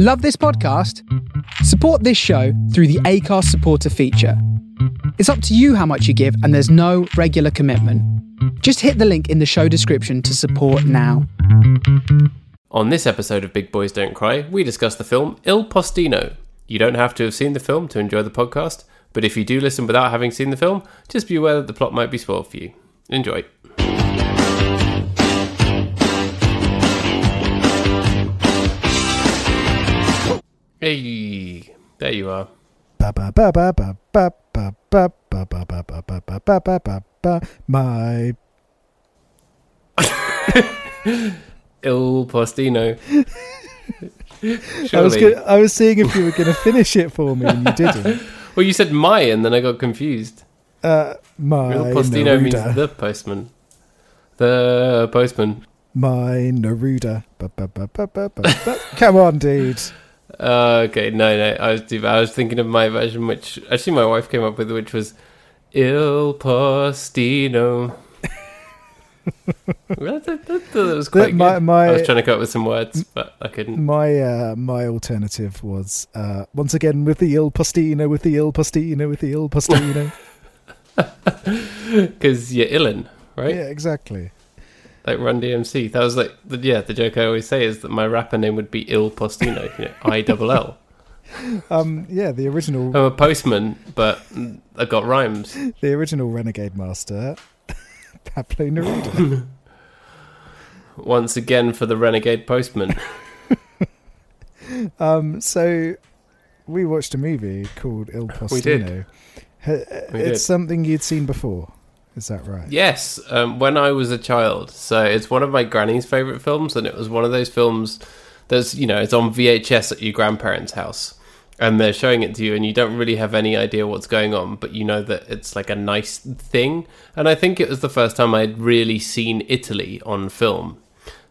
Love this podcast? Support this show through the Acast supporter feature. It's up to you how much you give, and there's no regular commitment. Just hit the link in the show description to support now. On this episode of Big Boys Don't Cry, we discuss the film Il Postino. You don't have to have seen the film to enjoy the podcast, but if you do listen without having seen the film, just be aware that the plot might be spoiled for you. Enjoy. Hey, there you are. My Il Postino. I was seeing if you were going to finish it for me, and you didn't. Well, you said my, and then I got confused. My Il Postino Neruda means the postman. The postman. My Neruda. Come on, dude. Okay, no, I was thinking of my version, which actually my wife came up with, which was Il Postino. that was quite good. I was trying to come up with some words, but I couldn't. My alternative was once again with the Il Postino, with the Il Postino, with the Il Postino. Because you're illin', right? Yeah, exactly. Like Run DMC. That was like, the joke I always say is that my rapper name would be Il Postino, you know, I-double-L. Yeah, the original... I'm a postman, but I got rhymes. The original Renegade Master, Pablo Neruda. Once again for the Renegade Postman. So, we watched a movie called Il Postino. We did. It's something you'd seen before. Is that right? Yes, when I was a child. So it's one of my granny's favourite films, and it was one of those films that's, you know, it's on VHS at your grandparents' house, and they're showing it to you, and you don't really have any idea what's going on, but you know that it's like a nice thing. And I think it was the first time I'd really seen Italy on film.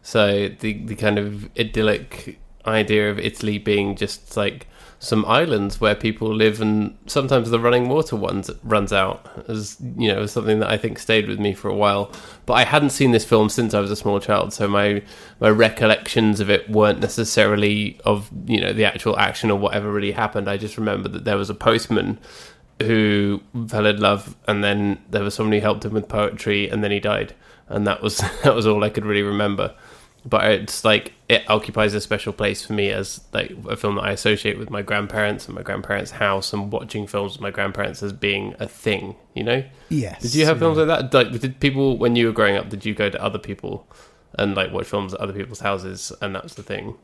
So the kind of idyllic idea of Italy being just like some islands where people live, and sometimes the running water runs out, as you know, something that I think stayed with me for a while. But I hadn't seen this film since I was a small child, so my recollections of it weren't necessarily of, you know, the actual action or whatever really happened. I just remember that there was a postman who fell in love, and then there was someone who helped him with poetry, and then he died, and that was all I could really remember. But it's like, it occupies a special place for me as like a film that I associate with my grandparents and my grandparents' house, and watching films with my grandparents as being a thing, you know? Yes. Did you have films like that? Like, did people, when you were growing up, did you go to other people and like watch films at other people's houses, and that's the thing?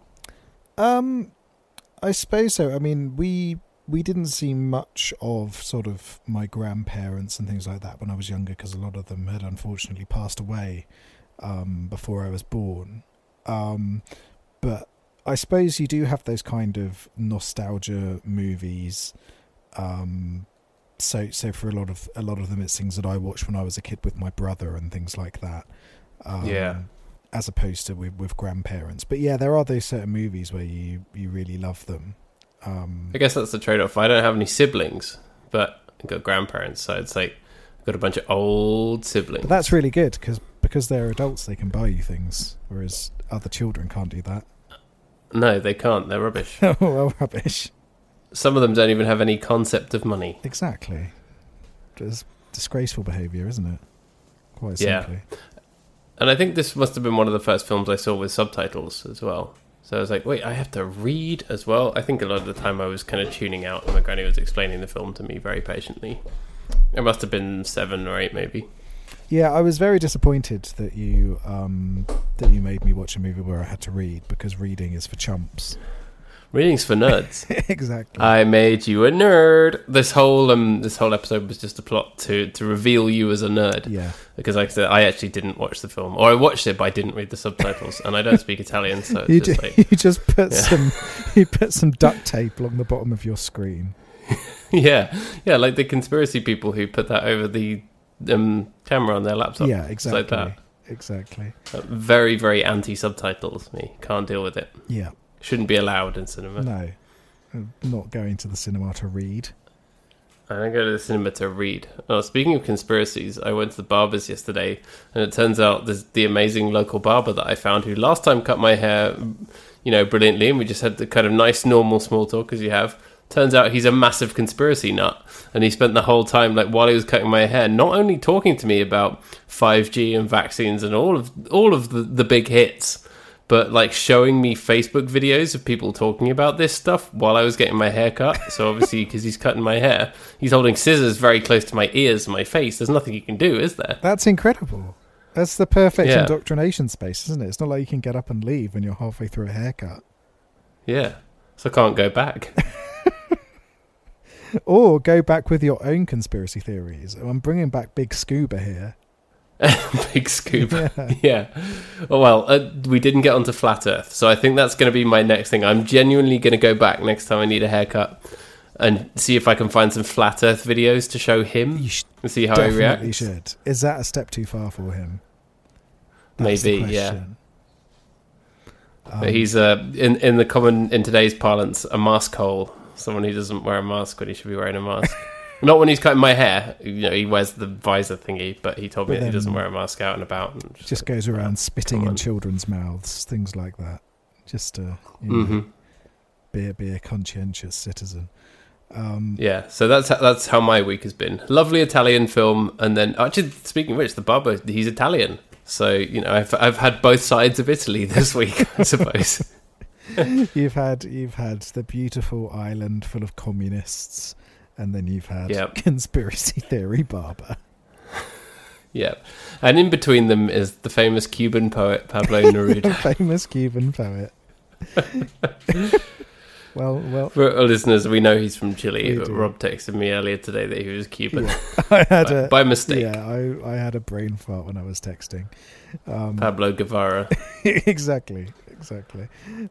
I suppose so. I mean, we didn't see much of sort of my grandparents and things like that when I was younger, because a lot of them had unfortunately passed away before I was born. But I suppose you do have those kind of nostalgia movies. So for a lot of them, it's things that I watched when I was a kid with my brother and things like that. As opposed to with grandparents. But yeah, there are those certain movies where you really love them. I guess that's the trade-off. I don't have any siblings, but I've got grandparents, so it's like I've got a bunch of old siblings. But that's really good, because they're adults, they can buy you things, whereas other children can't do that. No, they can't. They're rubbish. Oh, well, rubbish. Some of them don't even have any concept of money. Exactly. It's disgraceful behaviour, isn't it? Quite simply. Yeah. And I think this must have been one of the first films I saw with subtitles as well. So I was like, wait, I have to read as well? I think a lot of the time I was kind of tuning out, and my granny was explaining the film to me very patiently. It must have been 7 or 8, maybe. Yeah, I was very disappointed that you made me watch a movie where I had to read, because reading is for chumps. Reading's for nerds. Exactly. I made you a nerd. This whole episode was just a plot to reveal you as a nerd. Yeah. Because like I said, I actually didn't watch the film, or I watched it, but I didn't read the subtitles, and I don't speak Italian, so it's you just put some duct tape along the bottom of your screen. yeah, like the conspiracy people who put that over the camera on their laptop. Yeah, exactly. Like that. Exactly. Very, very anti-subtitles. Me, can't deal with it. Yeah, shouldn't be allowed in cinema. No, I'm not going to the cinema to read. I don't go to the cinema to read. Oh, speaking of conspiracies, I went to the barber's yesterday, and it turns out there's the amazing local barber that I found, who last time cut my hair you know, brilliantly, and we just had the kind of nice, normal small talk as you have. Turns out he's a massive conspiracy nut, and he spent the whole time, like, while he was cutting my hair, not only talking to me about 5G and vaccines and all of the big hits, but, like, showing me Facebook videos of people talking about this stuff while I was getting my hair cut. So, obviously, because he's cutting my hair, he's holding scissors very close to my ears and my face. There's nothing you can do, is there? That's incredible. That's the perfect indoctrination space, isn't it? It's not like you can get up and leave when you're halfway through a haircut. Yeah. So, I can't go back. Or go back with your own conspiracy theories. I'm bringing back Big Scuba here. Big Scuba. Yeah. Oh, well, we didn't get onto Flat Earth, so I think that's going to be my next thing. I'm genuinely going to go back next time I need a haircut and see if I can find some Flat Earth videos to show him and see how he reacts. You should. Is that a step too far for him? That's maybe, yeah. But he's, in the common, in today's parlance, a mask hole. Someone who doesn't wear a mask when he should be wearing a mask. Not when he's cutting my hair. You know, he wears the visor thingy, but he told me that he doesn't wear a mask out and about. And just goes around spitting in children's mouths, things like that. Just to be a conscientious citizen. Yeah, so that's how my week has been. Lovely Italian film, and then actually, speaking of which, the barber, he's Italian. So, you know, I've had both sides of Italy this week, I suppose. You've had the beautiful island full of communists, and then you've had conspiracy theory barber. Yeah, and in between them is the famous Cuban poet Pablo Neruda. Famous Cuban poet. Well, for our listeners, we know he's from Chile. But Rob texted me earlier today that he was Cuban. Yeah, I had by mistake. Yeah, I had a brain fart when I was texting. Pablo Guevara. Exactly.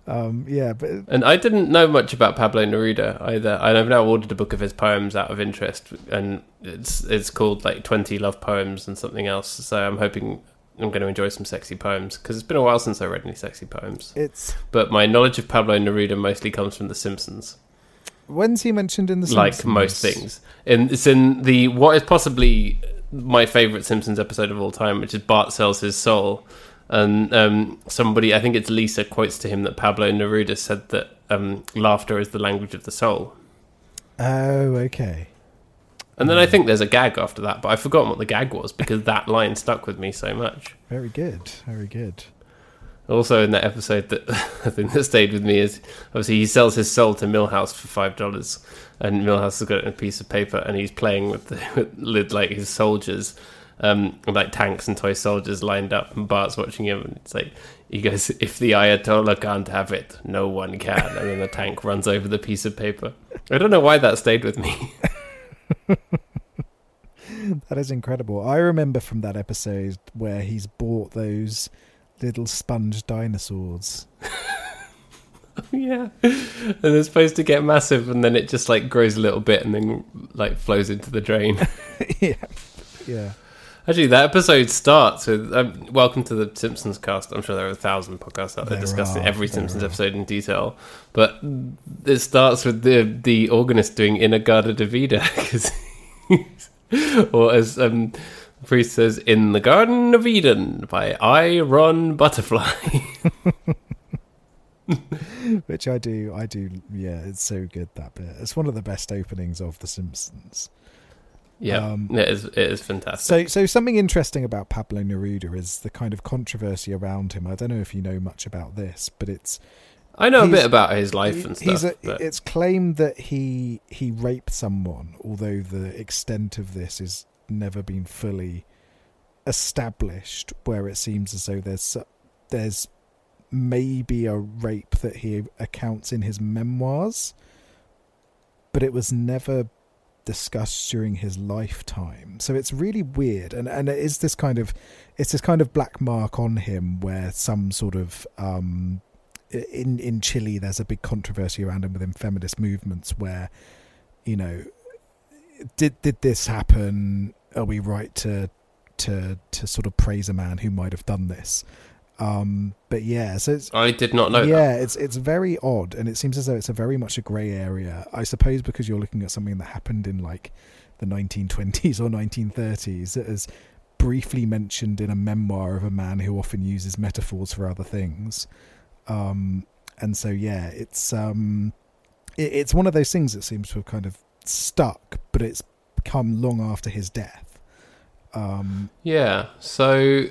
And I didn't know much about Pablo Neruda either. I've now ordered a book of his poems out of interest, and it's called like 20 Love Poems and something else. So I'm hoping I'm going to enjoy some sexy poems, because it's been a while since I read any sexy poems. But my knowledge of Pablo Neruda mostly comes from The Simpsons. When's he mentioned in The Simpsons? Like most things, it's in the what is possibly my favourite Simpsons episode of all time, which is Bart Sells His Soul. And somebody, I think it's Lisa, quotes to him that Pablo Neruda said that laughter is the language of the soul. Oh, okay. And then I think there's a gag after that, but I've forgotten what the gag was because that line stuck with me so much. Very good. Also in that episode, that I think that stayed with me is, obviously, he sells his soul to Milhouse for $5, and Milhouse has got it in a piece of paper, and he's playing with like his soldiers, like tanks and toy soldiers lined up, and Bart's watching him, and it's like, he goes, "If the Ayatollah can't have it, no one can." And then the tank runs over the piece of paper. I don't know why that stayed with me. That is incredible. I remember from that episode where he's bought those little sponge dinosaurs. Yeah, and they're supposed to get massive, and then it just like grows a little bit and then like flows into the drain. yeah. Actually, that episode starts with, welcome to the Simpsons cast. I'm sure there are 1,000 podcasts out there discussing every Simpsons episode in detail. But it starts with the organist doing In a Garden of Eden. Or as the priest says, In the Garden of Eden by Iron Butterfly. Which I do. Yeah, it's so good, that bit. It's one of the best openings of The Simpsons. Yeah, it is fantastic. So something interesting about Pablo Neruda is the kind of controversy around him. I don't know if you know much about this, but I know a bit about his life and stuff. It's claimed that he raped someone, although the extent of this has never been fully established, where it seems as though there's maybe a rape that he accounts in his memoirs, but it was never discussed during his lifetime. So it's really weird, and it is this kind of black mark on him, where some sort of in Chile there's a big controversy around him within feminist movements, where, you know, did this happen? Are we right to sort of praise a man who might have done this? But yeah, so I did not know. Yeah, that. It's very odd, and it seems as though it's a very much a grey area. I suppose because you're looking at something that happened in like the 1920s or 1930s, that is briefly mentioned in a memoir of a man who often uses metaphors for other things. And so, yeah, it's one of those things that seems to have kind of stuck, but it's come long after his death. Yeah. So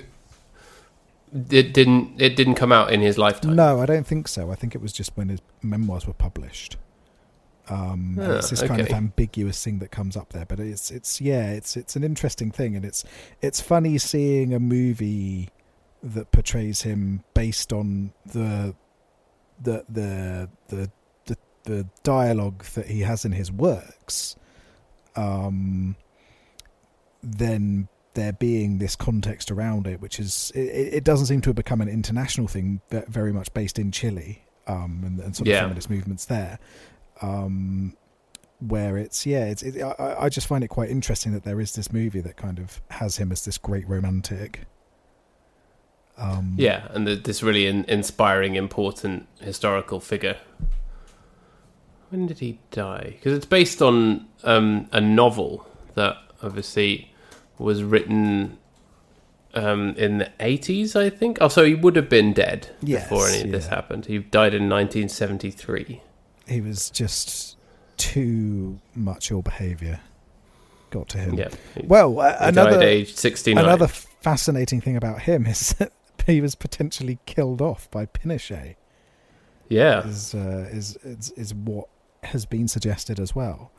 it didn't come out in his lifetime. No, I don't think so. I think it was just when his memoirs were published. And it's this kind of ambiguous thing that comes up there, but it's an interesting thing, and it's funny seeing a movie that portrays him based on the dialogue that he has in his works, then there being this context around it, which is it doesn't seem to have become an international thing, very much based in Chile, and sort of feminist movements there. Where I just find it quite interesting that there is this movie that kind of has him as this great romantic. And this really inspiring, important historical figure. When did he die? Because it's based on a novel that obviously was written in the 80s, I think. Oh, so he would have been dead before any of this happened. He died in 1973. He was just too much ill behaviour. Got to him. Yeah. He died at age 69. Another fascinating thing about him is that he was potentially killed off by Pinochet. Yeah, is what has been suggested as well.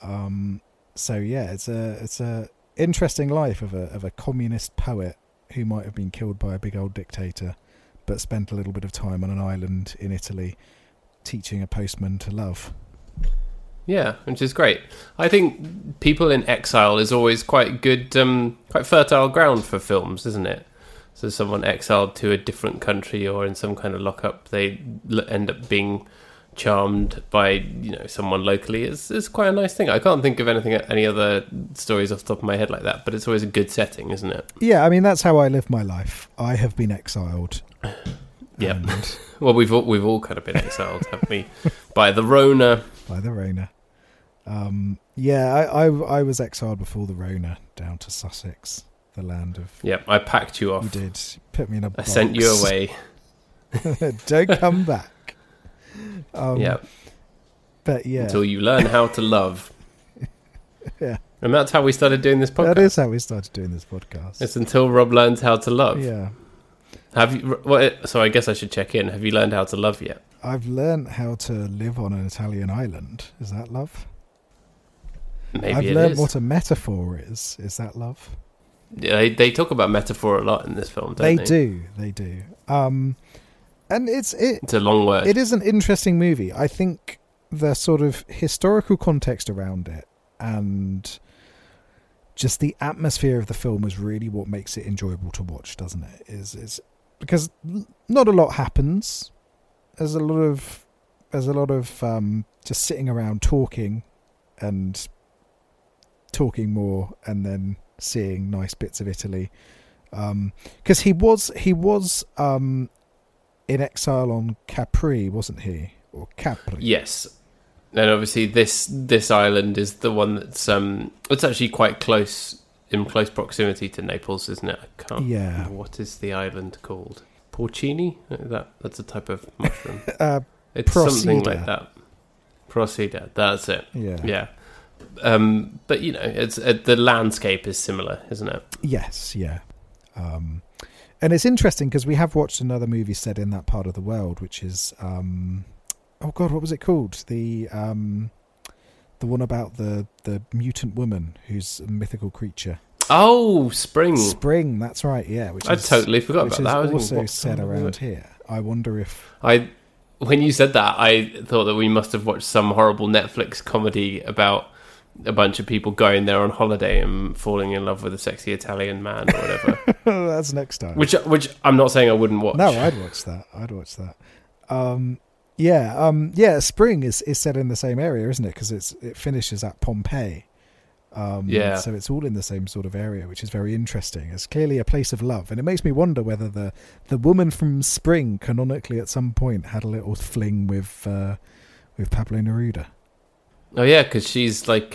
It's a interesting life of a communist poet who might have been killed by a big old dictator, but spent a little bit of time on an island in Italy, teaching a postman to love. Yeah, which is great. I think people in exile is always quite good, quite fertile ground for films, isn't it? So someone exiled to a different country or in some kind of lockup, they end up being charmed by someone locally. It's quite a nice thing. I can't think of any other stories off the top of my head like that, but it's always a good setting, isn't it? Yeah, I mean, that's how I live my life. I have been exiled. Yeah. Well, we've all kind of been exiled, haven't we? By the Rona. I was exiled before the Rona down to Sussex, the land of... Yeah, I packed you off. You did. You put me in a box. I sent you away. Don't come back. But yeah. Until you learn how to love. Yeah. And that's how we started doing this podcast. That is how we started doing this podcast. It's until Rob learns how to love. Yeah. Have you? Well, so I guess I should check in. Have you learned how to love yet? I've learned how to live on an Italian island. Is that love? Maybe I've learned what a metaphor is. Is that love? Yeah, they talk about metaphor a lot in this film, don't they? They do. And it's a long word. It is an interesting movie. I think the sort of historical context around it and just the atmosphere of the film is really what makes it enjoyable to watch, doesn't it? Is because not a lot happens. There's a lot of just sitting around talking more, and then seeing nice bits of Italy. Because he was in exile on Capri, wasn't he? Or Capri? Yes. And obviously, this island is the one that's it's actually quite in close proximity to Naples, isn't it? I can't remember what is the island called. Porcini? That's a type of mushroom. It's Procida. Something like that. Procida. That's it. Yeah. Yeah. But it's the landscape is similar, isn't it? Yes. Yeah. And it's interesting because we have watched another movie set in that part of the world, which is. Oh God, what was it called? The one about the mutant woman who's a mythical creature. Oh, Spring. Spring, that's right. Yeah, I totally forgot about that. Which is also set around here. I wonder if when you said that, I thought that we must have watched some horrible Netflix comedy about a bunch of people going there on holiday and falling in love with a sexy Italian man or whatever. That's next time. Which I'm not saying I wouldn't watch. No, I'd watch that. Spring is set in the same area, isn't it? Because it finishes at Pompeii. So it's all in the same sort of area, which is very interesting. It's clearly a place of love, and it makes me wonder whether the woman from Spring canonically at some point had a little fling with Pablo Neruda. Oh yeah, because she's like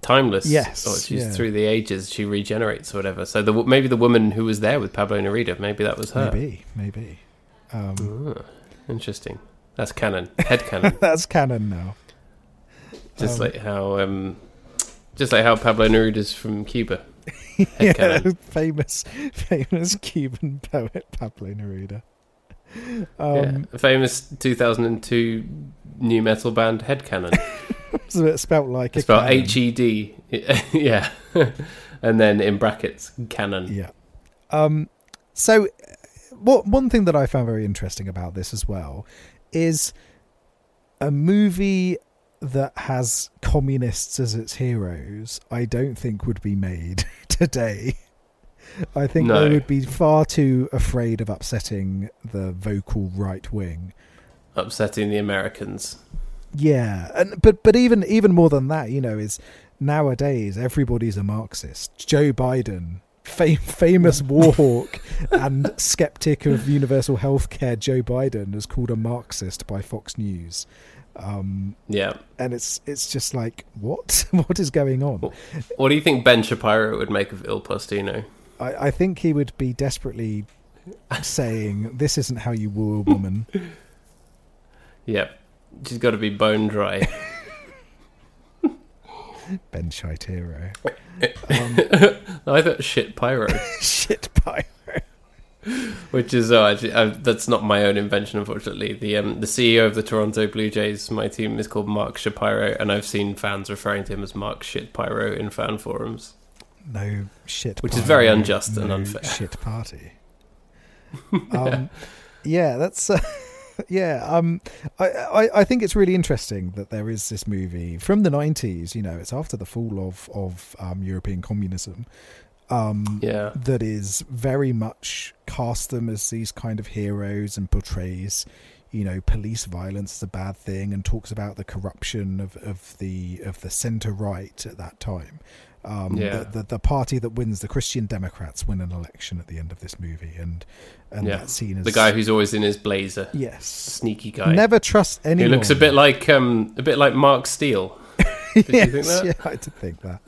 timeless. Yes, or she's through the ages. She regenerates or whatever. So maybe the woman who was there with Pablo Neruda, maybe that was her. Maybe. Interesting. That's canon. Head canon. That's canon now. Just like how, Pablo Neruda's from Cuba. Head canon. Famous Cuban poet Pablo Neruda. Famous 2002 new metal band Head Cannon. It's a bit spelt like it's spelled HED. Yeah. And then in brackets Cannon. Yeah. So what one thing that I found very interesting about this as well is a movie that has communists as its heroes I don't think would be made today. I think they would be far too afraid of upsetting the vocal right wing. Upsetting the Americans. Yeah, and but even more than that, you know, is nowadays everybody's a Marxist. Joe Biden, famous war hawk and skeptic of universal healthcare, Joe Biden is called a Marxist by Fox News. And it's just like, what is going on? What do you think Ben Shapiro would make of Il Postino? I think he would be desperately saying, "This isn't how you woo a woman." Yep, she's got to be bone dry. Ben Shapiro. I thought shit pyro. Shit pyro. Which is that's not my own invention, unfortunately. The CEO of the Toronto Blue Jays, my team, is called Mark Shapiro, and I've seen fans referring to him as Mark Shit Pyro in fan forums. No shit, which party, is very unjust and unfair. Shit party. That's I think it's really interesting that there is this movie from the 90s. You know, it's after the fall of European communism. That is very much cast them as these kind of heroes and portrays, you know, police violence is a bad thing and talks about the corruption of the centre right at that time. The party that wins, the Christian Democrats win an election at the end of this movie, and that scene is the guy who's always in his blazer. Yes, sneaky guy. Never trust anyone. He looks a bit like Mark Steele. Did you think that? Yeah, I did think that.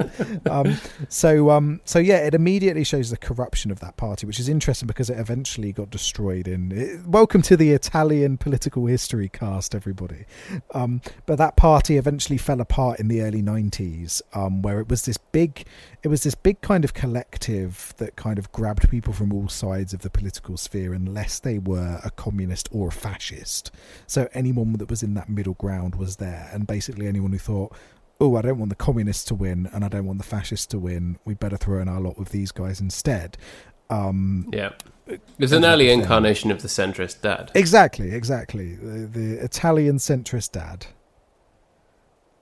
It immediately shows the corruption of that party, which is interesting because it eventually got destroyed. Welcome to the Italian political history cast, everybody. But that party eventually fell apart in the early 90s, where it was this big kind of collective that kind of grabbed people from all sides of the political sphere, unless they were a communist or a fascist. So anyone that was in that middle ground was there, and basically anyone who thought, oh, I don't want the communists to win and I don't want the fascists to win, we better throw in our lot with these guys instead. It's an early incarnation of the centrist dad. Exactly. The Italian centrist dad.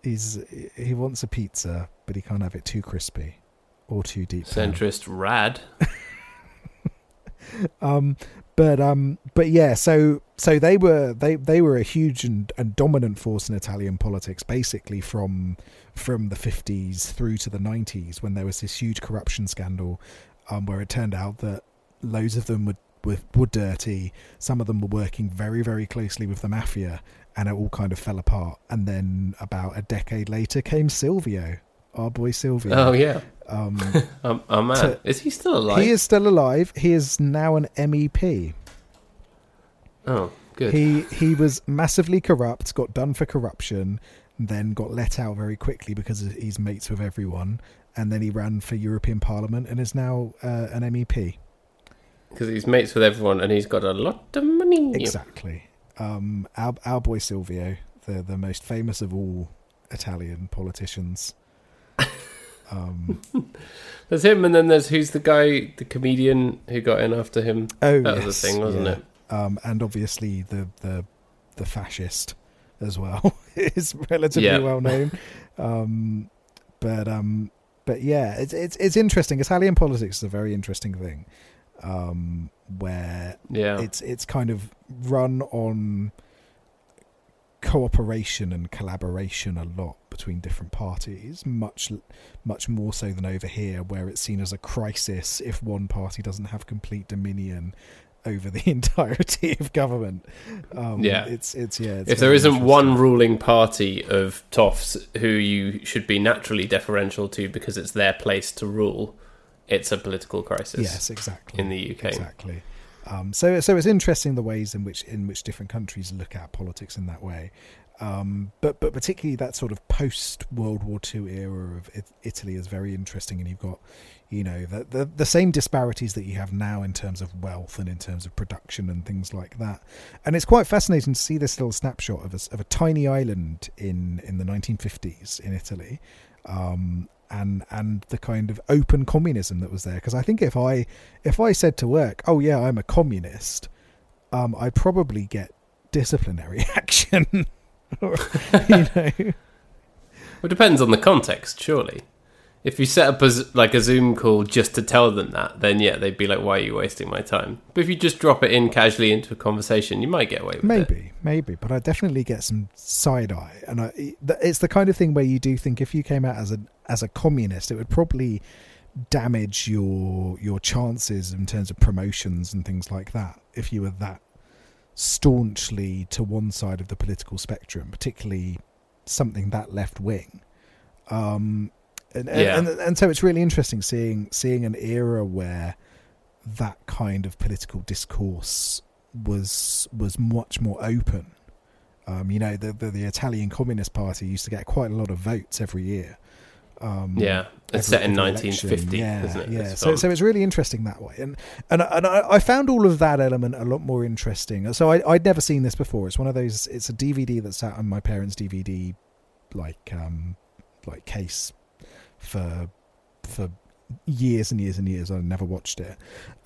He wants a pizza, but he can't have it too crispy or too deep. Centrist rad. So they were a huge and dominant force in Italian politics, basically from the 50s through to the 90s, when there was this huge corruption scandal, where it turned out that loads of them were dirty. Some of them were working very, very closely with the mafia, and it all kind of fell apart. And then about a decade later came Silvio, our boy Silvio. Oh yeah. Our man. Is he still alive? He is still alive. He is now an MEP. Oh, good. He was massively corrupt, got done for corruption, then got let out very quickly because he's mates with everyone, and then he ran for European Parliament and is now an MEP. Because he's mates with everyone and he's got a lot of money. Exactly. Our boy Silvio, the most famous of all Italian politicians. There's him, and then there's who's the guy, the comedian who got in after him. Oh, that was a thing, wasn't it? And obviously the fascist as well is relatively well known. It's interesting. Italian politics is a very interesting thing, where it's kind of run on cooperation and collaboration a lot between different parties, much more so than over here, where it's seen as a crisis if one party doesn't have complete dominion over the entirety of government. If there isn't one ruling party of toffs who you should be naturally deferential to because it's their place to rule, it's a political crisis. Yes, exactly. In the UK, exactly. So it's interesting the ways in which different countries look at politics in that way. But particularly that sort of post-World War II era of Italy is very interesting. And you've got, you know, the same disparities that you have now in terms of wealth and in terms of production and things like that. And it's quite fascinating to see this little snapshot of a tiny island in the 1950s in Italy, and the kind of open communism that was there. Because I think if I said to work, oh yeah, I'm a communist, I'd probably get disciplinary action. You know. Well, it depends on the context, surely. If you set up a Zoom call just to tell them that, then yeah, they'd be like, why are you wasting my time? But if you just drop it in casually into a conversation, you might get away with it. Maybe, but I definitely get some side eye. And it's the kind of thing where you do think if you came out as a communist, it would probably damage your chances in terms of promotions and things like that, if you were that staunchly to one side of the political spectrum, particularly something that left wing. And so it's really interesting seeing an era where that kind of political discourse was much more open. You know, the Italian Communist Party used to get quite a lot of votes every year. It's set in 1950, isn't it? Yeah, so it's really interesting that way, and I found all of that element a lot more interesting. So I'd never seen this before. It's one of those. It's a DVD that sat on my parents' DVD, like case for years and years and years. I never watched it,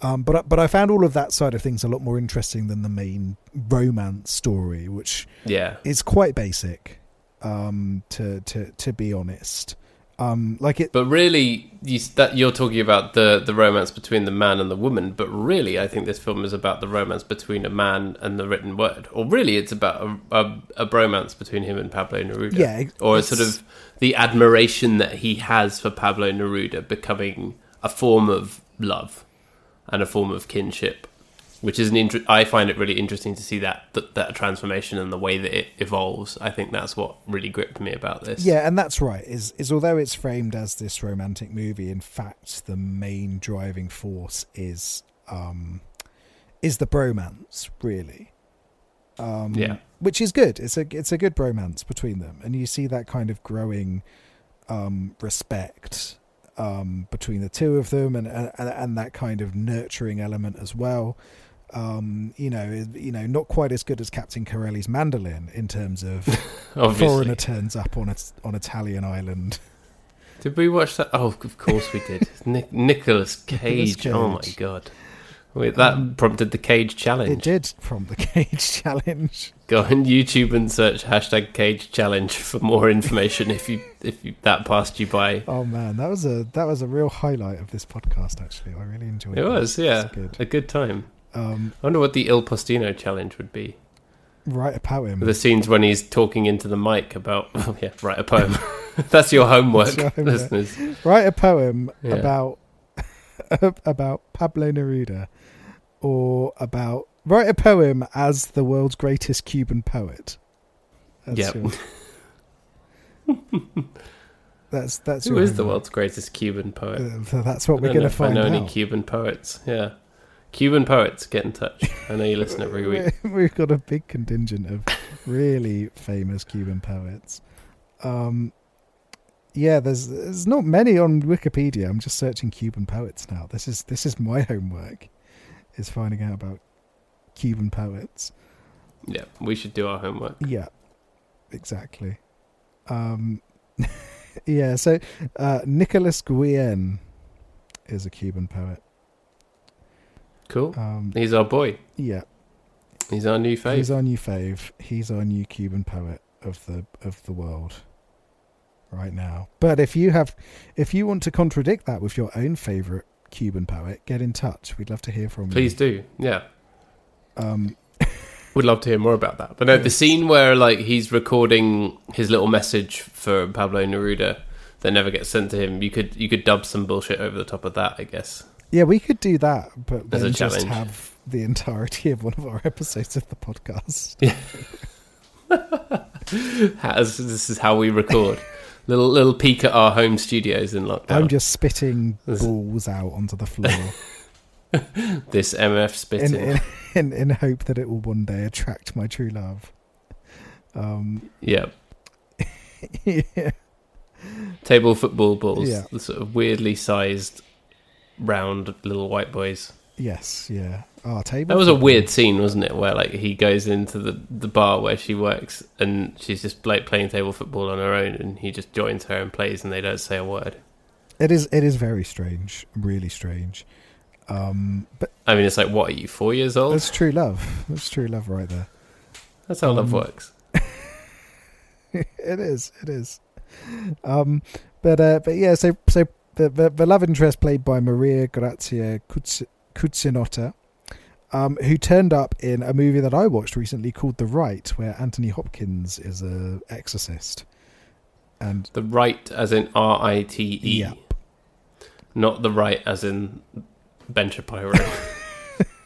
but I found all of that side of things a lot more interesting than the main romance story, which is quite basic, to be honest. But really, you're talking about the romance between the man and the woman. But really, I think this film is about the romance between a man and the written word. Or really, it's about a bromance between him and Pablo Neruda. Yeah, or sort of the admiration that he has for Pablo Neruda becoming a form of love and a form of kinship. Which is I find it really interesting to see that transformation and the way that it evolves. I think that's what really gripped me about this. Yeah, and that's right. Is although it's framed as this romantic movie, in fact, the main driving force is the bromance, really. Which is good. It's a good bromance between them, and you see that kind of growing respect between the two of them, and that kind of nurturing element as well. You know, not quite as good as Captain Corelli's mandolin in terms of foreigner turns up on Italian island. Did we watch that? Oh, of course we did. Nicolas Cage. Oh my God. Wait, that prompted the Cage Challenge. It did prompt the Cage Challenge. Go on YouTube and search #CageChallenge for more information if that passed you by. Oh man, that was a real highlight of this podcast. Actually, I really enjoyed it. It was, yeah, a good time. I wonder what the Il Postino challenge would be. Write a poem. The scenes when he's talking into the mic about write a poem. That's your homework, listeners. Write a poem about Pablo Neruda. Or about write a poem as the world's greatest Cuban poet. Yeah, that's who is the world's greatest Cuban poet. That's what we're going to find out. I know any Cuban poets. Yeah, Cuban poets, get in touch. I know you listen every week. We've got a big contingent of really famous Cuban poets. Yeah, there's not many on Wikipedia. I'm just searching Cuban poets now. This is my homework. Is finding out about Cuban poets. Yeah, we should do our homework. Yeah, exactly. So Nicolas Guillen is a Cuban poet. Cool. He's our boy. Yeah. He's our new fave. He's our new Cuban poet of the world right now. But if you want to contradict that with your own favourite Cuban poet, get in touch. We'd love to hear from you. Please do. Yeah. Would love to hear more about that. But no, the scene where like he's recording his little message for Pablo Neruda that never gets sent to him, you could dub some bullshit over the top of that, I guess. Yeah, we could do that, but then just have the entirety of one of our episodes of the podcast. Yeah. This is how we record. Little peek at our home studios in lockdown. I'm just spitting balls out onto the floor. This MF spitting. In hope that it will one day attract my true love. Yeah. Table football balls. Yeah. The sort of weirdly sized, round little white boys. Yes, yeah. Oh, table. That was a weird scene, wasn't it? Where like he goes into the bar where she works, and she's just like playing table football on her own, and he just joins her and plays, and they don't say a word. It is very strange, really strange. But I mean, it's like, what are you, 4 years old? That's true love. That's true love, right there. That's how love works. It is. But yeah. So the love interest played by Maria Grazia Cucinotta, who turned up in a movie that I watched recently called The Rite, where Anthony Hopkins is an exorcist. And The Rite as in Rite, yeah. Not The Rite as in Ben Shapiro.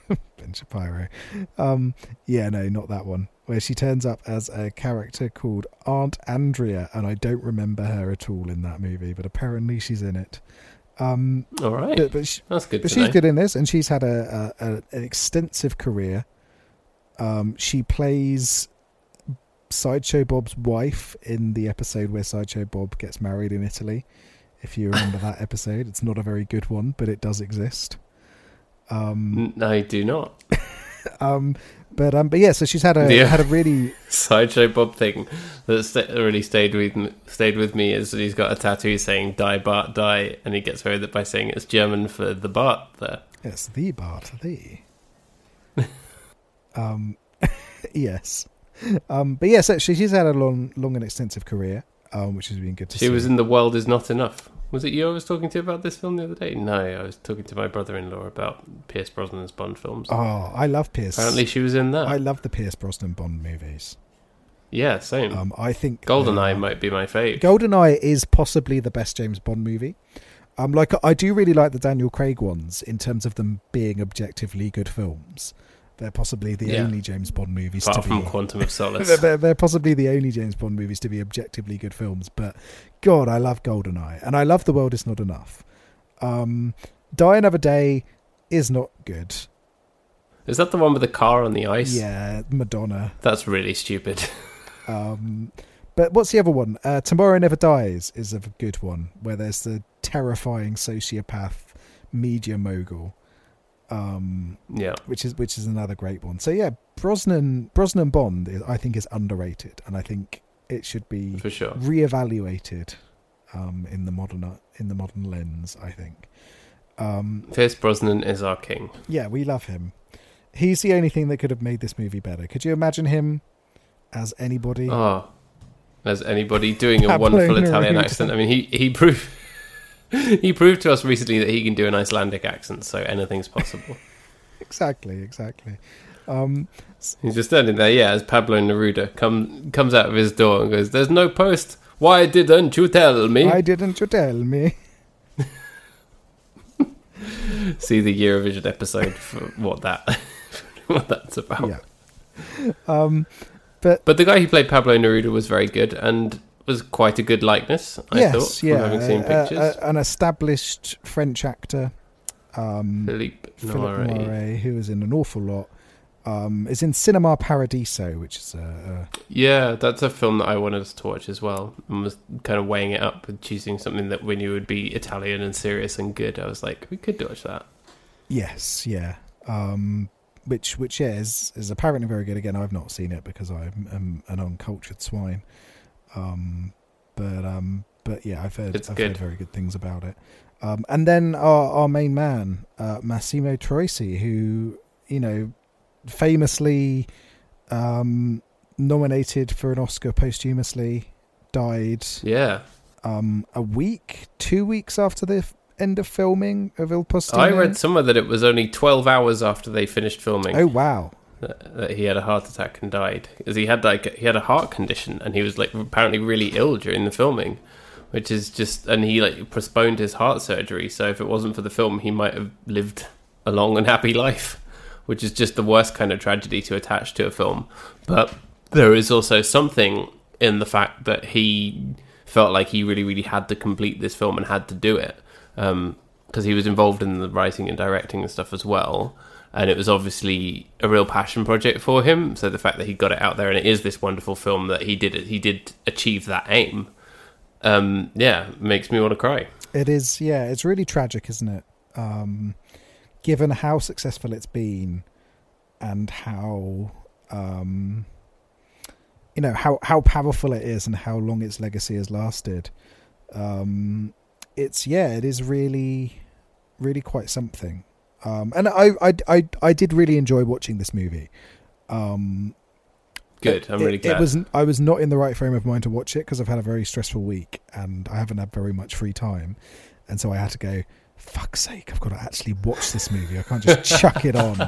Ben Shapiro. Yeah, no, not that one. Where she turns up as a character called Aunt Andrea, and I don't remember her at all in that movie, but apparently she's in it. All right, that's good. But she's good in this, and she's had an extensive career. She plays Sideshow Bob's wife in the episode where Sideshow Bob gets married in Italy. If you remember that episode, it's not a very good one, but it does exist. I do not. But yeah, so she's had a really Sideshow Bob thing that really stayed with me is that he's got a tattoo saying "Die Bart Die," and he gets away with it by saying it's German for the Bart there. It's the Bart the. Yes. But yes, yeah, so she's had a long and extensive career, which has been good to see. She was in The World Is Not Enough. Was it you I was talking to about this film the other day? No, I was talking to my brother-in-law about Pierce Brosnan's Bond films. Oh, I love Pierce. Apparently she was in that. I love the Pierce Brosnan Bond movies. Yeah, same. I think GoldenEye might be my fave. GoldenEye is possibly the best James Bond movie. Like I do really like the Daniel Craig ones in terms of them being objectively good films. They're possibly the only James Bond movies apart from Quantum of Solace. they're possibly the only James Bond movies to be objectively good films. But God, I love GoldenEye, and I love The World Is Not Enough. Die Another Day is not good. Is that the one with the car on the ice? Yeah, Madonna. That's really stupid. But what's the other one? Tomorrow Never Dies is a good one, where there's the terrifying sociopath media mogul. Which is another great one. So yeah, Brosnan Bond is, I think, is underrated, and I think it should be for sure reevaluated in the modern lens. I think Pierce Brosnan is our king. Yeah, we love him. He's the only thing that could have made this movie better. Could you imagine him as anybody? Doing a wonderful Italian accent? I mean, he proved. He proved to us recently that he can do an Icelandic accent, so anything's possible. Exactly. He's just standing there, yeah, as Pablo Neruda comes out of his door and goes, "There's no post. Why didn't you tell me? Why didn't you tell me?" See the Eurovision episode for what that's about. Yeah. But the guy who played Pablo Neruda was very good and was quite a good likeness, I thought, from having seen pictures. An established French actor, Philippe Noiret, who is in an awful lot, is in Cinema Paradiso, which is Yeah, that's a film that I wanted to watch as well, and was kind of weighing it up and choosing something that when you would be Italian and serious and good, I was like, we could watch that. Yes, yeah. Which is apparently very good. Again, I've not seen it because I'm an uncultured swine. But yeah, I've heard very good things about it. And then our main man, Massimo Troisi, who, you know, famously nominated for an Oscar posthumously, died. Yeah. 2 weeks after the end of filming of Il Postino. I read somewhere that it was only 12 hours after they finished filming. Oh wow. That he had a heart attack and died, because he had a heart condition, and he was like apparently really ill during the filming, which is just, and he like postponed his heart surgery. So if it wasn't for the film, he might have lived a long and happy life, which is just the worst kind of tragedy to attach to a film. But there is also something in the fact that he felt like he really, really had to complete this film and had to do it. because he was involved in the writing and directing and stuff as well. And it was obviously a real passion project for him. So the fact that he got it out there and it is this wonderful film that he did achieve that aim. Makes me want to cry. It is. Yeah, it's really tragic, isn't it? Given how successful it's been and how powerful it is and how long its legacy has lasted. It is really, really quite something. And I did really enjoy watching this movie. Good, I'm really glad. I was not in the right frame of mind to watch it because I've had a very stressful week and I haven't had very much free time. And so I had to go, fuck's sake, I've got to actually watch this movie. I can't just chuck it on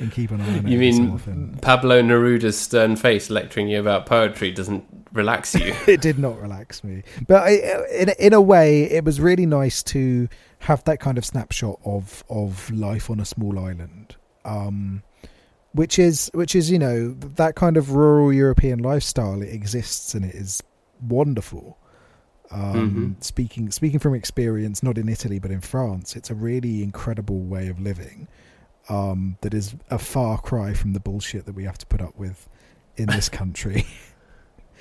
and keep an eye on it. You mean Pablo Neruda's stern face lecturing you about poetry doesn't relax you? It did not relax me. But in a way, it was really nice to have that kind of snapshot of life on a small island, which is that kind of rural European lifestyle. It exists and it is wonderful. Speaking from experience, not in Italy but in France, it's a really incredible way of living that is a far cry from the bullshit that we have to put up with in this country.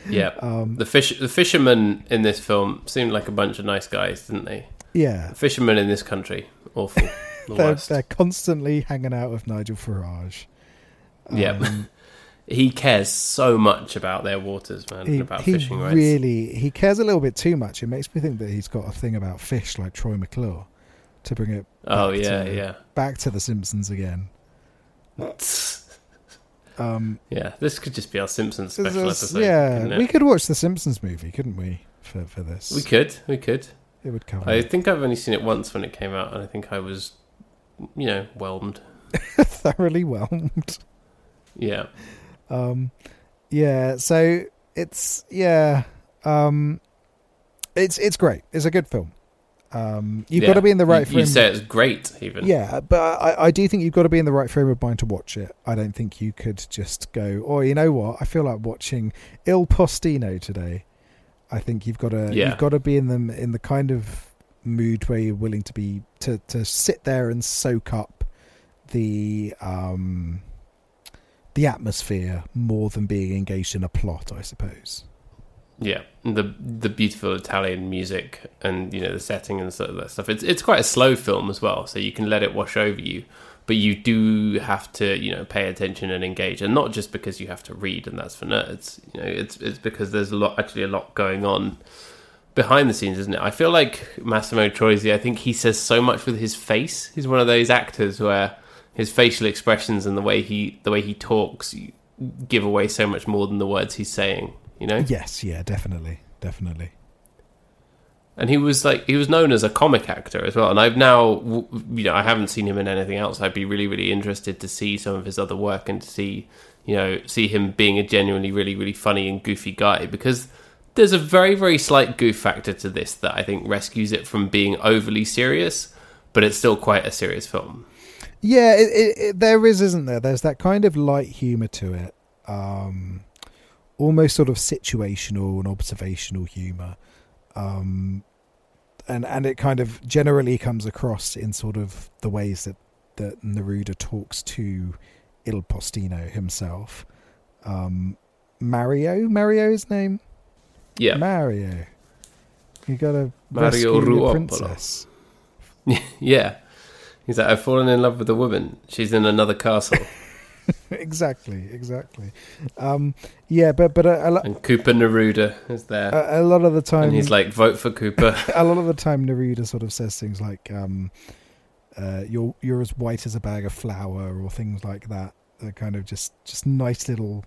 Yeah, the fishermen in this film seemed like a bunch of nice guys, didn't they? Yeah, the fishermen in this country, awful. They're constantly hanging out with Nigel Farage. He cares so much about their waters, man, about fishing rights. He cares a little bit too much. It makes me think that he's got a thing about fish, like Troy McClure, to bring it. Back to The Simpsons again. This could just be our Simpsons special episode. Yeah, we could watch the Simpsons movie, couldn't we? For this, we could. It would come. I think I've only seen it once when it came out, and I think I was, whelmed, thoroughly whelmed. Yeah. It's great. It's a good film. You've got to be in the right frame. You say it's great, even. Yeah, but I do think you've got to be in the right frame of mind to watch it. I don't think you could just go, oh, you know what? I feel like watching Il Postino today. I think you've got to be in the kind of mood where you're willing to be to sit there and soak up the atmosphere more than being engaged in a plot, I suppose. Yeah, the beautiful Italian music and the setting and sort of that stuff. It's quite a slow film as well, so you can let it wash over you, but you do have to pay attention and engage, and not just because you have to read and that's for nerds. It's because there's a lot going on behind the scenes, isn't it? I feel like Massimo Troisi. I think he says so much with his face. He's one of those actors where his facial expressions and the way he talks give away so much more than the words he's saying, Yes, yeah, definitely. And he was known as a comic actor as well. And I've now, I haven't seen him in anything else. I'd be really, really interested to see some of his other work and to see, see him being a genuinely really, really funny and goofy guy, because there's a very, very slight goof factor to this that I think rescues it from being overly serious, but it's still quite a serious film. Yeah, there is, isn't there? There's that kind of light humour to it, almost sort of situational and observational humour, and it kind of generally comes across in sort of the ways that Neruda talks to Il Postino himself. Mario, his name. Yeah, Mario. You gotta rescue the princess. Yeah. He's like, I've fallen in love with a woman. She's in another castle. Exactly. And Cooper Neruda is there. A lot of the time... And he's like, vote for Cooper. A lot of the time, Neruda sort of says things like, you're as white as a bag of flour, or things like that. They're kind of just nice little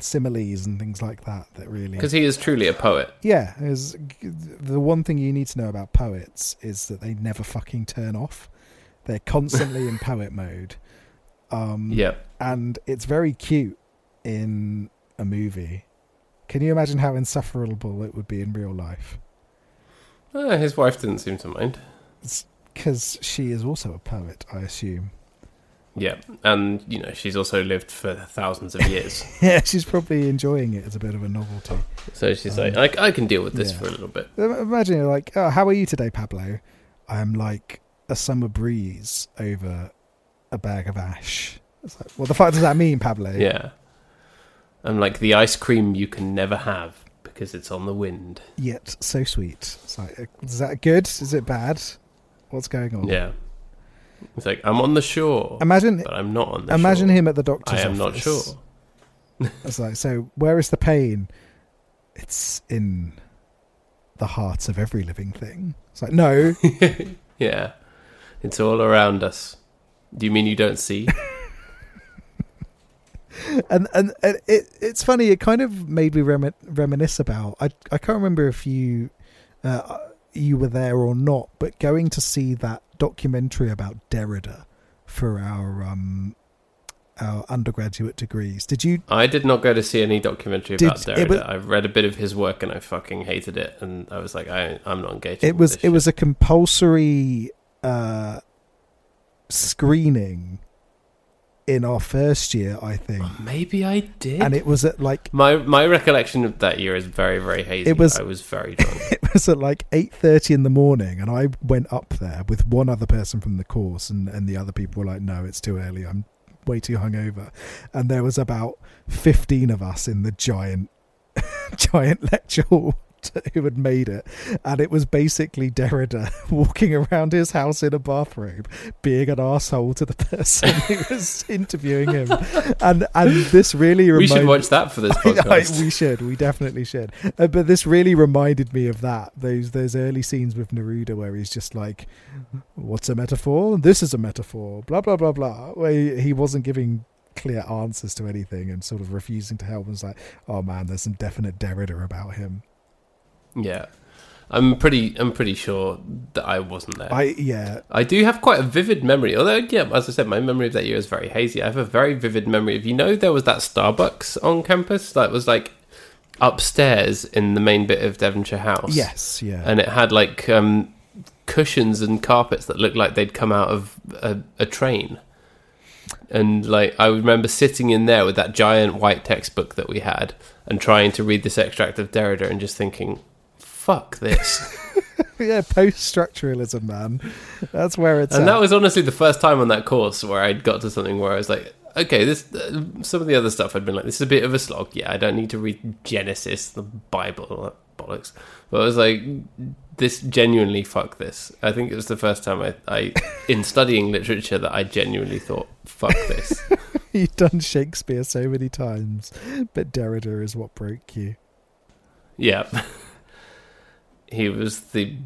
similes and things like that really... Because he is truly a poet. Yeah. The one thing you need to know about poets is that they never fucking turn off. They're constantly in poet mode. And it's very cute in a movie. Can you imagine how insufferable it would be in real life? His wife didn't seem to mind. It's because she is also a poet, I assume. Yeah, and, she's also lived for thousands of years. Yeah, she's probably enjoying it as a bit of a novelty. So she's I can deal with this for a little bit. Imagine, you're like, oh, how are you today, Pablo? I'm like a summer breeze over a bag of ash. It's like, what the fuck does that mean, Pablo? Yeah. I'm like the ice cream you can never have because it's on the wind. Yet so sweet. It's like, is that good? Is it bad? What's going on? Yeah. It's like, I'm on the shore, but I'm not on the shore. Imagine him at the doctor's office. I am not sure. It's like, so where is the pain? It's in the hearts of every living thing. It's like, no. Yeah. It's all around us. Do you mean you don't see? and it's funny. It kind of made me reminisce about... I can't remember if you were there or not, but going to see that documentary about Derrida for our undergraduate degrees. Did you? I did not go to see any documentary about Derrida. I've read a bit of his work and I fucking hated it. And I was like, I'm not engaged. It was a compulsory screening in our first year, I think. Maybe I did. And it was at like... My recollection of that year is very, very hazy. I was very drunk. It was at like 8:30 in the morning, and I went up there with one other person from the course, and the other people were like, no, it's too early, I'm way too hungover. And there was about 15 of us in the giant lecture hall who had made it, and it was basically Derrida walking around his house in a bathrobe being an asshole to the person who was interviewing him. And this really reminded... We should watch that for this podcast. We definitely should. But this really reminded me of that, those early scenes with Neruda where he's just like, what's a metaphor? This is a metaphor, blah blah blah blah, where he wasn't giving clear answers to anything and sort of refusing to help. And was like, oh man, there's some definite Derrida about him. Yeah, I'm pretty sure that I wasn't there. I do have quite a vivid memory. Although, yeah, as I said, my memory of that year is very hazy. I have a very vivid memory of, there was that Starbucks on campus that was like upstairs in the main bit of Devonshire House. Yes, yeah. And it had like cushions and carpets that looked like they'd come out of a train. And like, I remember sitting in there with that giant white textbook that we had and trying to read this extract of Derrida and just thinking, fuck this. Yeah, post-structuralism, man. That's where it's at. That was honestly the first time on that course where I got to something where I was like, okay, this some of the other stuff I'd been like, this is a bit of a slog. Yeah, I don't need to read Genesis, the Bible, all that bollocks. But I was like, this genuinely, fuck this. I think it was the first time I in studying literature that I genuinely thought, fuck this. You've done Shakespeare so many times, but Derrida is what broke you. Yeah. He was the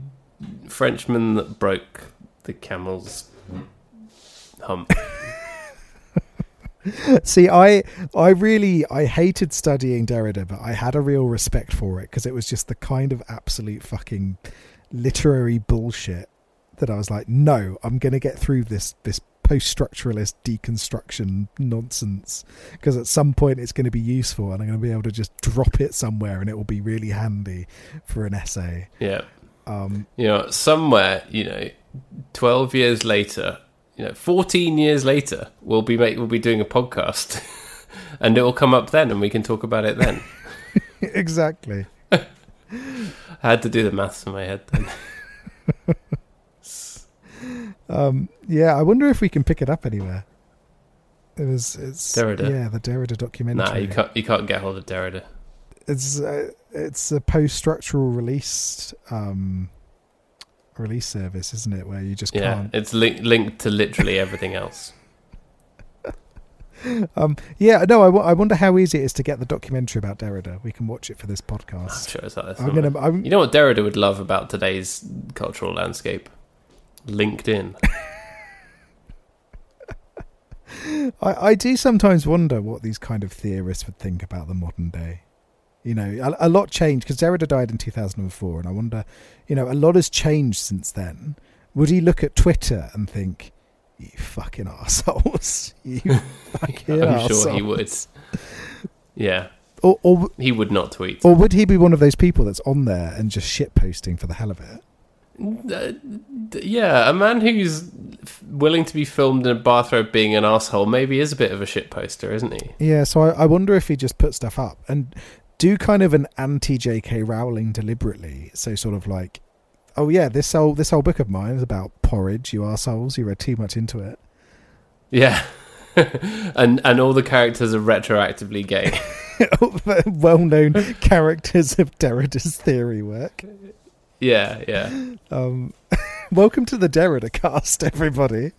Frenchman that broke the camel's hump. See, I hated studying Derrida, but I had a real respect for it because it was just the kind of absolute fucking literary bullshit that I was like, no, I'm going to get through this post-structuralist deconstruction nonsense because at some point it's going to be useful and I'm going to be able to just drop it somewhere and it will be really handy for an essay. Yeah. Somewhere, 12 years later, 14 years later, we'll be doing a podcast and it will come up then and we can talk about it then. Exactly. I had to do the maths in my head then. I wonder if we can pick it up anywhere. It's Derrida. Yeah, the Derrida documentary. Nah, you can't get hold of Derrida. It's a post-structural release service, isn't it? Where you just can't. It's linked to literally everything else. I wonder how easy it is to get the documentary about Derrida. We can watch it for this podcast. I'm sure it's like this. You know what Derrida would love about today's cultural landscape? LinkedIn. I do sometimes wonder what these kind of theorists would think about the modern day. A lot changed because Derrida died in 2004, and I wonder, a lot has changed since then. Would he look at Twitter and think, "You fucking assholes"? You fucking assholes. Sure he would. Yeah. Or he would not tweet. Or would he be one of those people that's on there and just shit posting for the hell of it? Yeah, a man who's willing to be filmed in a bathrobe being an asshole maybe is a bit of a shit poster, isn't he? Yeah, so I wonder if he just put stuff up and do kind of an anti-JK Rowling deliberately, so sort of like oh yeah, this whole book of mine is about porridge, you arseholes, you read too much into it. Yeah. and all the characters are retroactively gay. Well-known characters of Derrida's theory work. Yeah, yeah. Welcome to the Derrida cast, everybody.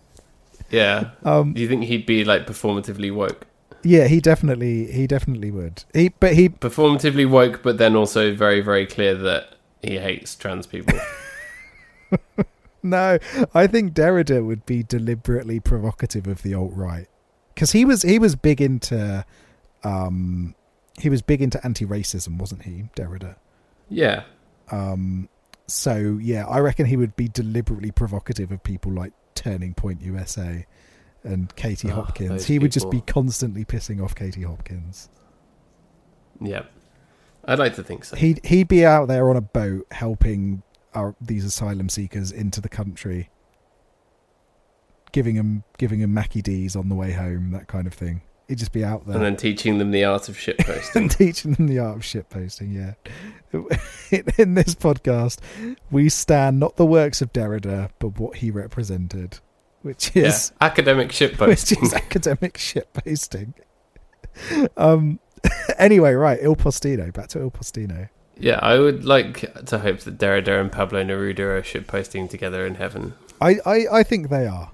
Yeah. Do you think he'd be like performatively woke? Yeah, he definitely would. But he performatively woke, but then also very, very clear that he hates trans people. No, I think Derrida would be deliberately provocative of the alt-right, because he was big into anti-racism, wasn't he, Derrida? Yeah. So yeah, I reckon he would be deliberately provocative of people like Turning Point USA and Katie Hopkins. He would just be constantly pissing off Katie Hopkins. Yeah, I'd like to think so. He'd be out there on a boat helping these asylum seekers into the country, giving them Mackie D's on the way home, that kind of thing. He'd just be out there, and then teaching them the art of shitposting. Yeah. In this podcast, we stand not the works of Derrida, but what he represented, which is academic shitposting. Anyway, right, Il Postino. Back to Il Postino. Yeah, I would like to hope that Derrida and Pablo Neruda are shitposting together in heaven. I think they are.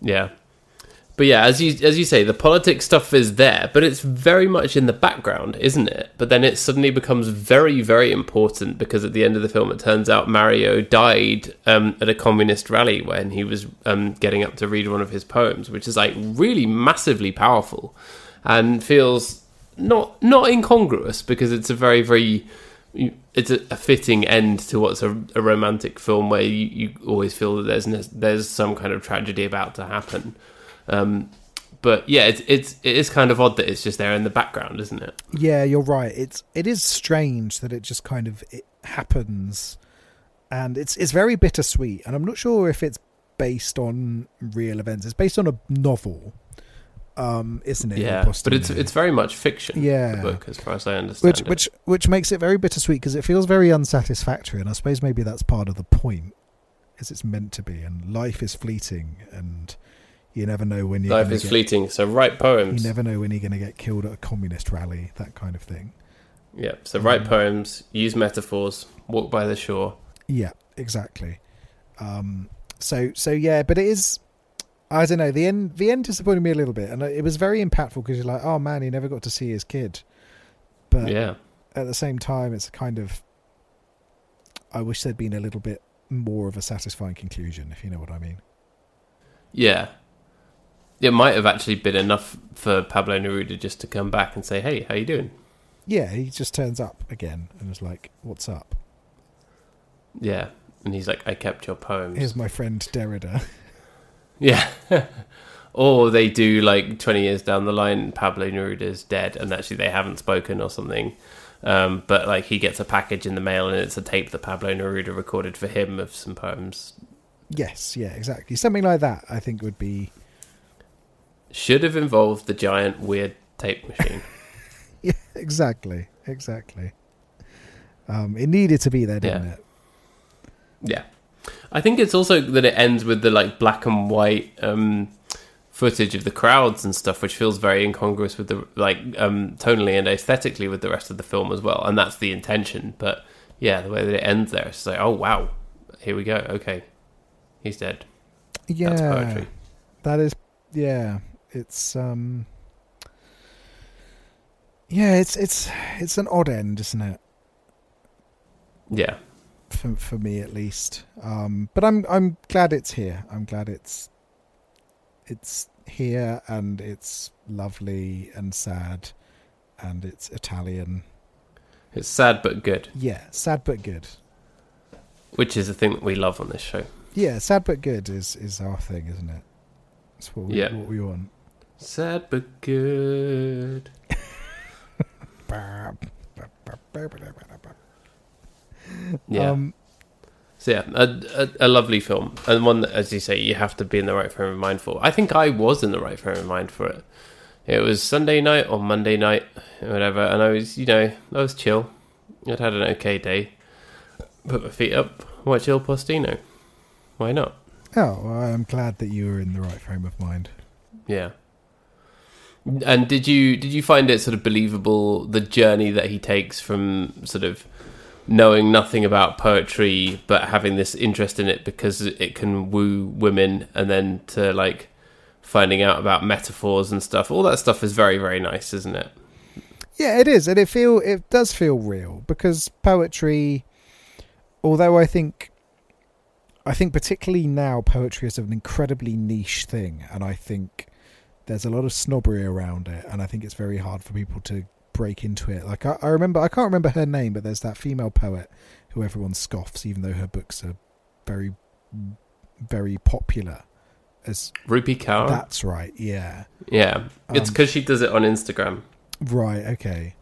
Yeah. But yeah, as you say, the politics stuff is there, but it's very much in the background, isn't it? But then it suddenly becomes very, very important, because at the end of the film, it turns out Mario died at a communist rally when he was getting up to read one of his poems, which is like really massively powerful and feels not incongruous, because it's a very, very... it's a fitting end to what's a romantic film where you always feel that there's some kind of tragedy about to happen. But yeah, it is kind of odd that it's just there in the background, isn't it? Yeah, you're right. It is strange that it just kind of it happens, and it's very bittersweet. And I'm not sure if it's based on real events. It's based on a novel, isn't it? Yeah, but it's very much fiction. Yeah, the book, as far as I understand, which makes it very bittersweet, because it feels very unsatisfactory. And I suppose maybe that's part of the point, is it's meant to be, and life is fleeting, and you never know when you're... Life is fleeting, so write poems. You never know when you're going to get killed at a communist rally, that kind of thing. Yeah, so write poems, use metaphors, walk by the shore. Yeah, exactly. So yeah, but it is... I don't know, the end disappointed me a little bit, and it was very impactful, because you're like, oh man, he never got to see his kid. But yeah, at the same time, it's kind of... I wish there'd been a little bit more of a satisfying conclusion, if you know what I mean. Yeah. It might have actually been enough for Pablo Neruda just to come back and say, hey, how you doing? Yeah, he just turns up again and is like, what's up? Yeah, and he's like, I kept your poems. Here's my friend Derrida. Yeah. Or they do, like, 20 years down the line, Pablo Neruda's dead, and actually they haven't spoken or something. But, like, he gets a package in the mail, and it's a tape that Pablo Neruda recorded for him of some poems. Yes, yeah, exactly. Something like that, I think, would be... Should have involved the giant weird tape machine. Yeah, exactly. It needed to be there, didn't it? Yeah. I think it's also that it ends with the like black and white footage of the crowds and stuff, which feels very incongruous with the like tonally and aesthetically with the rest of the film as well. And that's the intention. But yeah, the way that it ends there, it's like, oh wow, here we go. Okay, he's dead. Yeah, that's poetry. That is, yeah. It's it's an odd end, isn't it? Yeah, for me at least. But I'm glad it's here. I'm glad it's here, and it's lovely and sad, and it's Italian. It's sad but good. Yeah, sad but good. Which is a thing that we love on this show. Yeah, sad but good is our thing, isn't it? That's what we want. Sad but good. Yeah. So yeah, a lovely film, and one that, as you say, you have to be in the right frame of mind for. I think I was in the right frame of mind for it. It was Sunday night or Monday night, or whatever, and I was chill. I'd had an okay day. Put my feet up, watch Il Postino. Why not? Oh, well, I'm glad that you were in the right frame of mind. Yeah. And did you find it sort of believable, the journey that he takes from sort of knowing nothing about poetry but having this interest in it because it can woo women, and then to like finding out about metaphors and stuff? All that stuff is very, very nice, isn't it? Yeah, it is, and it does feel real, because poetry, although I think particularly now poetry is an incredibly niche thing, and I think there's a lot of snobbery around it, and I think it's very hard for people to break into it. Like I remember, I can't remember her name, but there's that female poet who everyone scoffs, even though her books are very, very popular. As Rupi Kaur. That's right. Yeah. Yeah. It's because she does it on Instagram. Right. Okay.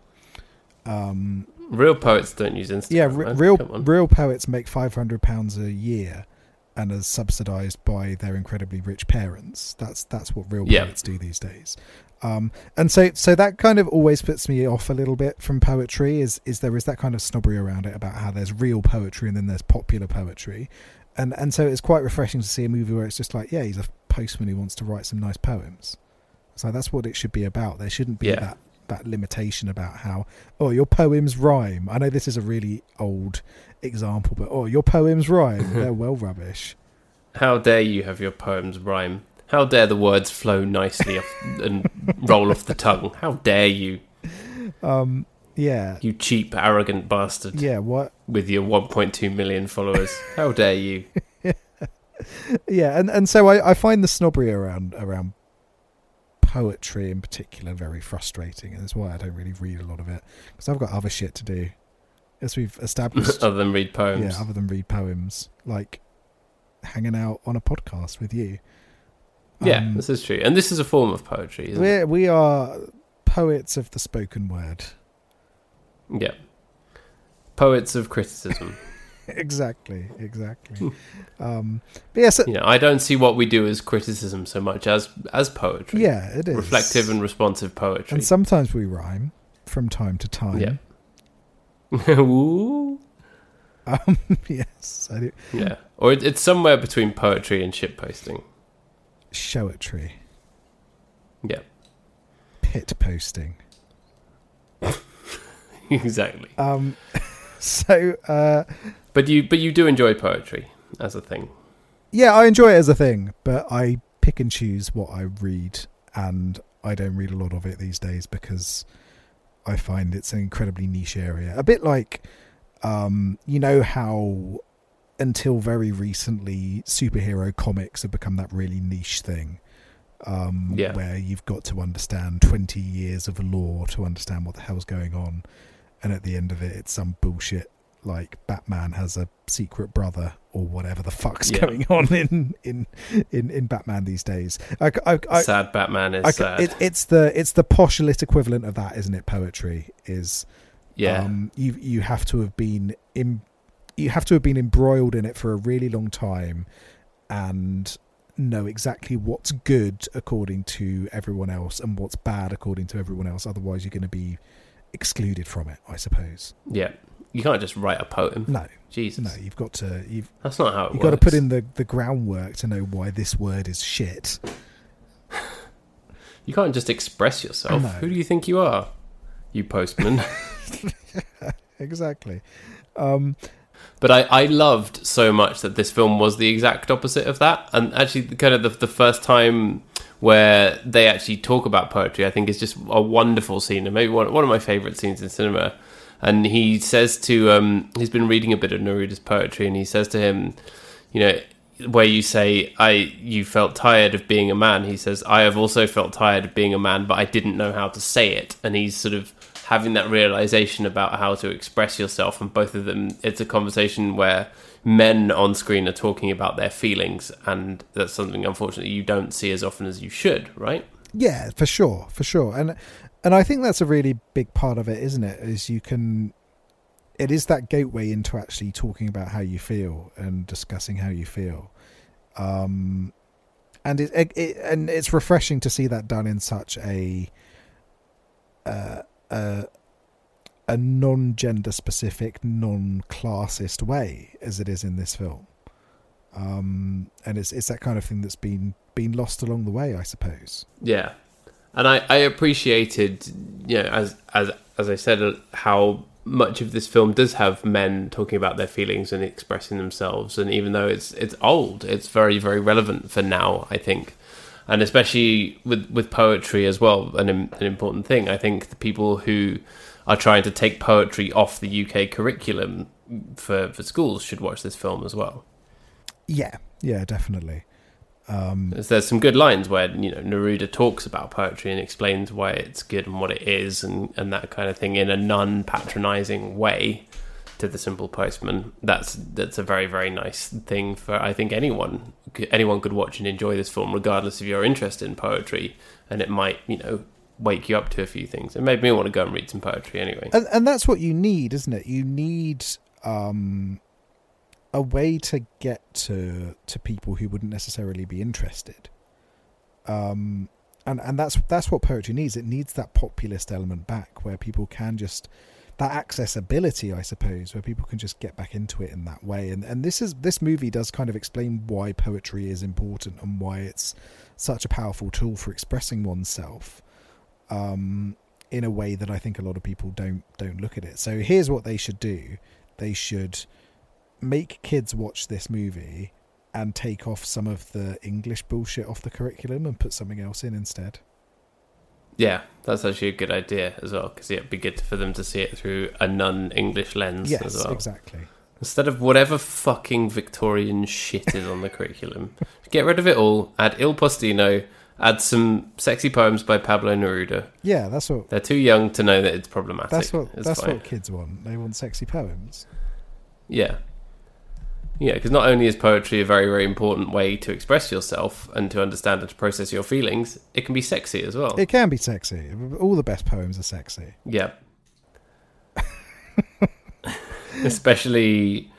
Real poets don't use Instagram. Yeah. Real poets make £500 a year and are subsidized by their incredibly rich parents. That's what real poets do these days. And so that kind of always puts me off a little bit from poetry, is there is that kind of snobbery around it about how there's real poetry and then there's popular poetry. And so it's quite refreshing to see a movie where it's just like, yeah, he's a postman who wants to write some nice poems. So that's what it should be about. There shouldn't be that limitation about how, oh, your poems rhyme. I know this is a really old example, but oh, your poems rhyme. They're well rubbish. How dare you have your poems rhyme? How dare the words flow nicely and roll off the tongue? How dare you? Yeah. You cheap, arrogant bastard. Yeah, what? With your 1.2 million followers. How dare you? Yeah, and so I find the snobbery around poetry in particular very frustrating, and that's why I don't really read a lot of it, because I've got other shit to do, as we've established. Other than read poems. Yeah, other than read poems. Like hanging out on a podcast with you. Yeah, this is true. And this is a form of poetry, isn't it? We are poets of the spoken word. Yeah. Poets of criticism. Exactly. But yeah, so, I don't see what we do as criticism so much as poetry. Yeah, it is. Reflective and responsive poetry. And sometimes we rhyme from time to time. Yeah. Ooh. Yes, I do. Yeah. Or it's somewhere between poetry and shitposting. Showetry. Yeah. Pit posting. Exactly. But you do enjoy poetry as a thing. Yeah, I enjoy it as a thing, but I pick and choose what I read, and I don't read a lot of it these days because I find it's an incredibly niche area. A bit like you know how until very recently, superhero comics have become that really niche thing, where you've got to understand 20 years of lore to understand what the hell's going on. And at the end of it, it's some bullshit like Batman has a secret brother or whatever the fuck's going on in Batman these days. Sad Batman is sad. It's the posh lit equivalent of that, isn't it? Poetry is. Yeah. You have to have been in. You have to have been embroiled in it for a really long time and know exactly what's good according to everyone else and what's bad according to everyone else. Otherwise, you're going to be excluded from it, I suppose. Yeah. You can't just write a poem. No. Jesus. No, you've got to... That's not how it works. You've got to put in the groundwork to know why this word is shit. You can't just express yourself. No. Who do you think you are? You postman. Exactly. But I loved so much that this film was the exact opposite of that. And actually, kind of the first time where they actually talk about poetry, I think is just a wonderful scene, and maybe one of my favourite scenes in cinema. And he says to, he's been reading a bit of Neruda's poetry, and he says to him, you know, where you say, you felt tired of being a man. He says, I have also felt tired of being a man, but I didn't know how to say it. And he's sort of having that realization about how to express yourself, and both of them, it's a conversation where men on screen are talking about their feelings, and that's something unfortunately you don't see as often as you should, right? Yeah, for sure. And I think that's a really big part of it, isn't it? It is that gateway into actually talking about how you feel and discussing how you feel. And it's refreshing to see that done in such a a non-gender specific, non-classist way as it is in this film. And it's that kind of thing that's been lost along the way, I suppose. Yeah. And I appreciated, you know, as I said, how much of this film does have men talking about their feelings and expressing themselves. And even though it's old, it's very, very relevant for now, I think. And especially with poetry as well, an important thing. I think the people who are trying to take poetry off the UK curriculum for schools should watch this film as well. Yeah, definitely. There's some good lines where, you know, Neruda talks about poetry and explains why it's good and what it is and that kind of thing in a non-patronising way to the simple postman. That's a very, very nice thing for, I think, anyone could watch and enjoy this film, regardless of your interest in poetry, and it might, you know, wake you up to a few things. It made me want to go and read some poetry anyway. And that's what you need, isn't it? You need a way to get to people who wouldn't necessarily be interested. And that's what poetry needs. It needs that populist element back, where people can just, that accessibility, I suppose, where people can just get back into it in that way. And this movie does kind of explain why poetry is important and why it's such a powerful tool for expressing oneself, in a way that I think a lot of people don't look at it. So here's what they should do. They should make kids watch this movie and take off some of the English bullshit off the curriculum and put something else in instead. Yeah, that's actually a good idea as well, because it'd be good for them to see it through a non-English lens as well. Yes, exactly. Instead of whatever fucking Victorian shit is on the curriculum, get rid of it all, add Il Postino, add some sexy poems by Pablo Neruda. Yeah, that's what... They're too young to know that it's problematic. That's what kids want. They want sexy poems. Yeah. Yeah, because not only is poetry a very, very important way to express yourself and to understand and to process your feelings, it can be sexy as well. It can be sexy. All the best poems are sexy. Yeah. Especially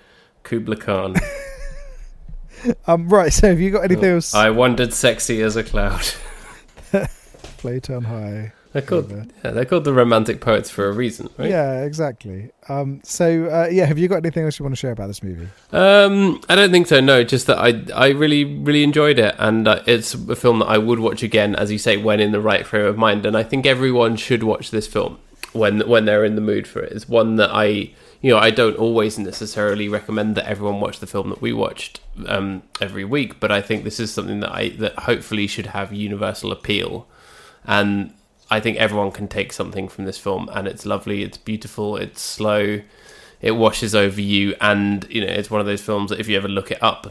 Kubla Khan. Right, so have you got anything else? I wandered sexy as a cloud. Float on high. They're called the romantic poets for a reason, right? Yeah, exactly. Have you got anything else you want to share about this movie? I don't think so, no. Just that I really, really enjoyed it. And it's a film that I would watch again, as you say, when in the right frame of mind. And I think everyone should watch this film when they're in the mood for it. It's one that I don't always necessarily recommend that everyone watch the film that we watched every week. But I think this is something that hopefully should have universal appeal. And I think everyone can take something from this film, and it's lovely, it's beautiful, it's slow, it washes over you, and, you know, it's one of those films that if you ever look up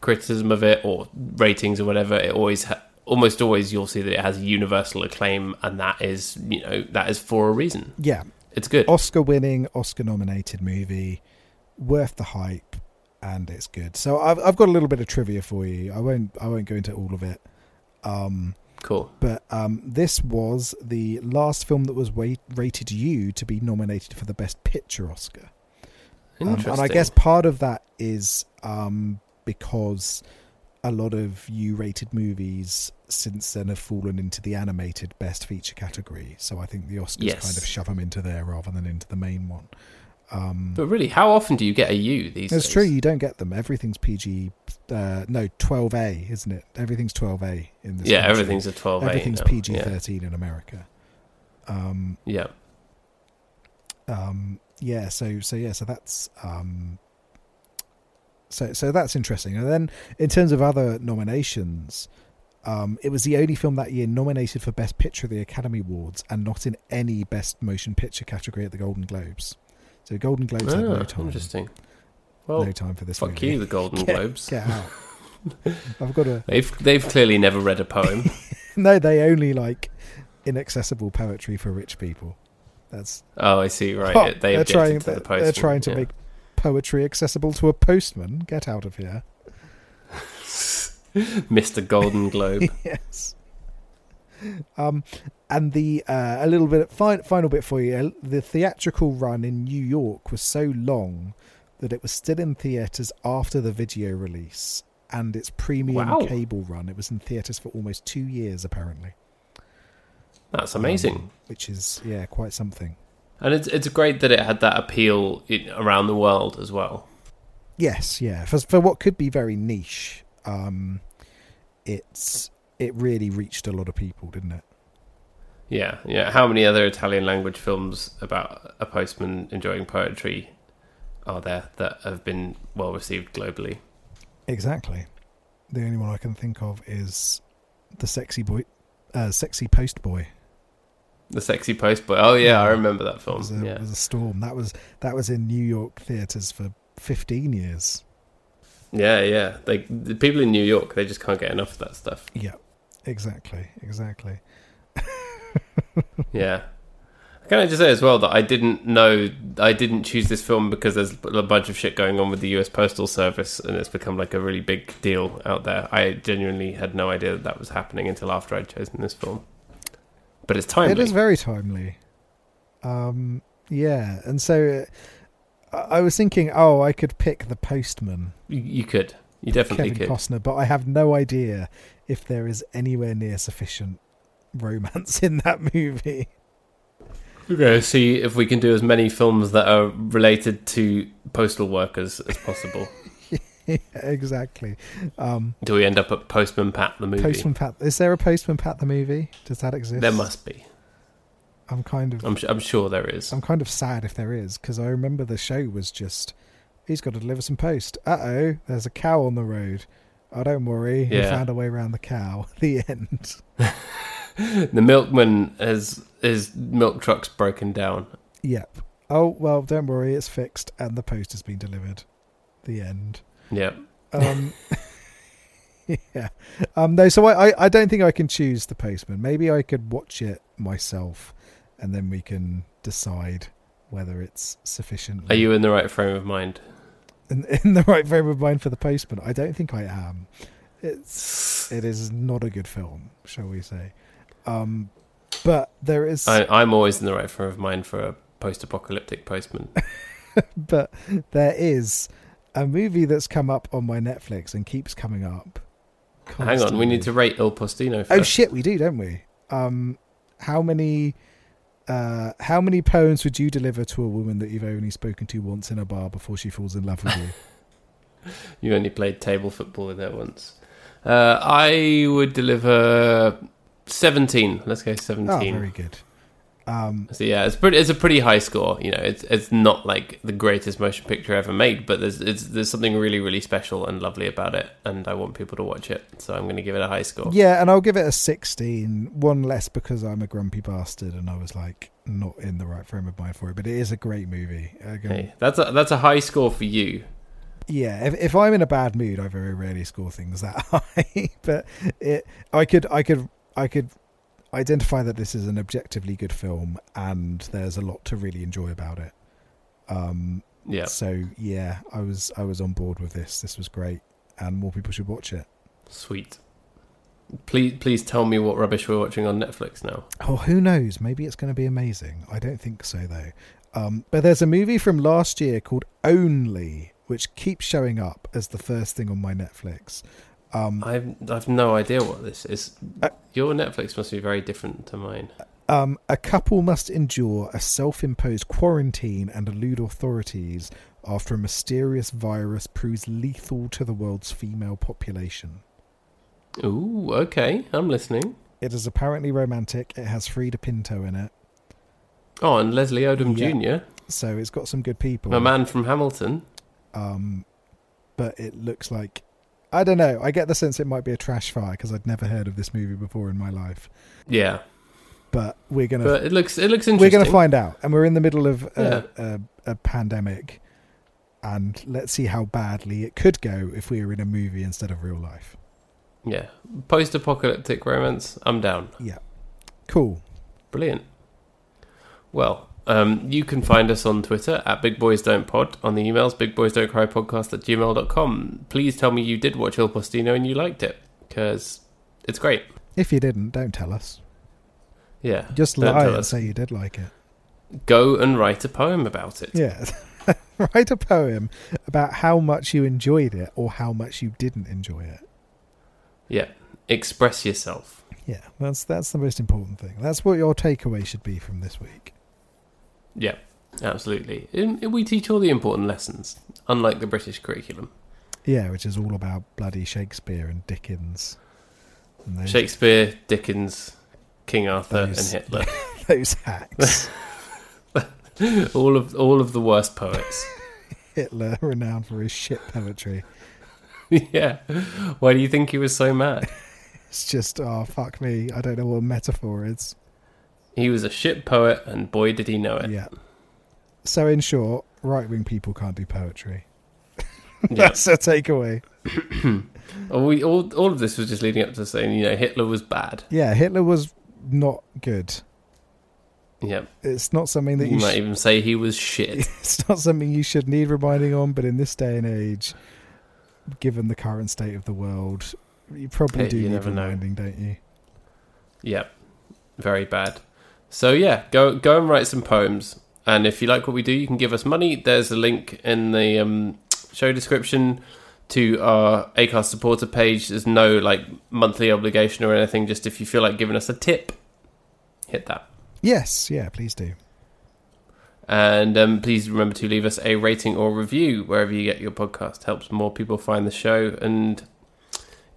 criticism of it or ratings or whatever, it always almost always you'll see that it has universal acclaim, and that is for a reason. Yeah. It's good. Oscar-winning, Oscar-nominated movie, worth the hype, and it's good. So I've got a little bit of trivia for you. I won't go into all of it. Cool. But this was the last film that was rated U to be nominated for the Best Picture Oscar. Interesting. And I guess part of that is because a lot of U-rated movies since then have fallen into the animated Best Feature category. So I think the Oscars kind of shove them into there rather than into the main one. But really, how often do you get a U these days? It's true, you don't get them. Everything's PG... 12A, isn't it? Everything's 12A in this country. Everything's a 12A. Everything's PG-13 in America. So that's interesting. And then in terms of other nominations, it was the only film that year nominated for Best Picture at the Academy Awards and not in any Best Motion Picture category at the Golden Globes. So Golden Globes had no time. Interesting. Well, no time for this. Fuck movie. You, the Golden Globes. Get out. I've got a. They've clearly never read a poem. No, they only like inaccessible poetry for rich people. That's. Oh, I see. Right, they're trying. To the postman. They're trying to make poetry accessible to a postman. Get out of here, Mr. Golden Globe. Yes. And the a little bit final bit for you. The theatrical run in New York was so long that it was still in theatres after the video release and its premium cable run. It was in theatres for almost 2 years, apparently. That's amazing. Which is, quite something. And it's great that it had that appeal around the world as well. Yes, yeah. For what could be very niche, it really reached a lot of people, didn't it? Yeah, yeah. How many other Italian language films about a postman enjoying poetry are there that have been well received globally? Exactly. The only one I can think of is the sexy post boy. The Sexy Post Boy. Oh yeah, I remember that film. It was a storm. That was in New York theaters for 15 years. Yeah, yeah. The people in New York, they just can't get enough of that stuff. Yeah, exactly. Yeah. Can I just say as well that I didn't choose this film because there's a bunch of shit going on with the US Postal Service and it's become like a really big deal out there. I genuinely had no idea that was happening until after I'd chosen this film. But it's timely. It is very timely. Yeah. And so I was thinking, I could pick the postman. You could. You definitely Kevin could. Costner, but I have no idea if there is anywhere near sufficient romance in that movie. We're going to see if we can do as many films that are related to postal workers as possible. Yeah, exactly. Do we end up at Postman Pat the movie? Postman Pat. Is there a Postman Pat the movie? Does that exist? There must be. I'm sure there is. I'm kind of sad if there is, because I remember the show was just, he's got to deliver some post. Uh-oh, there's a cow on the road. Oh, don't worry. Yeah. We found a way around the cow. The end. The milkman has his milk truck's broken down. Yep. Oh, well, don't worry. It's fixed, and the post has been delivered. The end. Yeah. Yeah. No, so I don't think I can choose the postman. Maybe I could watch it myself and then we can decide whether it's sufficient. Are you in the right frame of mind? In the right frame of mind for the postman? I don't think I am. It is not a good film, shall we say. But there is... I'm always in the right frame of mind for a post-apocalyptic postman. But there is... a movie that's come up on my Netflix and keeps coming up constantly. Hang on, we need to rate Il Postino first. Oh shit, we do, don't we? How many poems would you deliver to a woman that you've only spoken to once in a bar before she falls in love with you? You only played table football with her once. I would deliver 17. Let's go 17. Oh, very good. So yeah, it's a pretty high score. You know, it's not like the greatest motion picture ever made, but there's something really, really special and lovely about it, and I want people to watch it, so I'm going to give it a high score. Yeah, and I'll give it a 16, one less because I'm a grumpy bastard and I was like not in the right frame of mind for it, but it is a great movie. Hey, that's a high score for you. Yeah, if I'm in a bad mood, I very rarely score things that high, but I could identify that this is an objectively good film and there's a lot to really enjoy about it. So yeah, I was on board with this was great and more people should watch it. Sweet. Please tell me what rubbish we're watching on Netflix now. Oh, who knows, maybe it's going to be amazing. I don't think so though. But there's a movie from last year called Only which keeps showing up as the first thing on my Netflix. I've no idea what this is. Your Netflix must be very different to mine. A couple must endure a self-imposed quarantine and elude authorities after a mysterious virus proves lethal to the world's female population. Ooh, okay. I'm listening. It is apparently romantic. It has Frida Pinto in it. Oh, and Leslie Odom Jr. So it's got some good people. My man from Hamilton. But it looks like... I don't know. I get the sense it might be a trash fire because I'd never heard of this movie before in my life. Yeah, but we're gonna. But it looks interesting. We're gonna find out, and we're in the middle of a pandemic, and let's see how badly it could go if we were in a movie instead of real life. Yeah, post-apocalyptic romance. I'm down. Yeah, cool, brilliant. Well. You can find us on Twitter at BigBoysDon'tPod, on the emails bigboysdon'tcrypodcast@gmail.com. Please tell me you did watch Il Postino and you liked it, because it's great. If you didn't, don't tell us. Yeah. Just lie and say you did like it. Go and write a poem about it. Yeah. Write a poem about how much you enjoyed it or how much you didn't enjoy it. Yeah. Express yourself. Yeah. That's the most important thing. That's what your takeaway should be from this week. Yeah, absolutely. We teach all the important lessons, unlike the British curriculum. Yeah, which is all about bloody Shakespeare and Dickens. And those, Shakespeare, Dickens, King Arthur, and Hitler. Those hacks. all of the worst poets. Hitler, renowned for his shit poetry. Yeah. Why do you think he was so mad? It's just, oh, fuck me. I don't know what a metaphor is. He was a shit poet, and boy, did he know it. Yeah. So, in short, right-wing people can't do poetry. That's a takeaway. all of this was just leading up to saying, Hitler was bad. Yeah, Hitler was not good. Yeah. It's not something that you might even say he was shit. It's not something you should need reminding on, but in this day and age, given the current state of the world, you probably do need reminding, don't you? Yeah, very bad. So yeah, go and write some poems. And if you like what we do, you can give us money. There's a link in the show description to our Acast supporter page. There's no monthly obligation or anything. Just if you feel like giving us a tip, hit that. Yes, yeah, please do. And please remember to leave us a rating or review wherever you get your podcast. Helps more people find the show and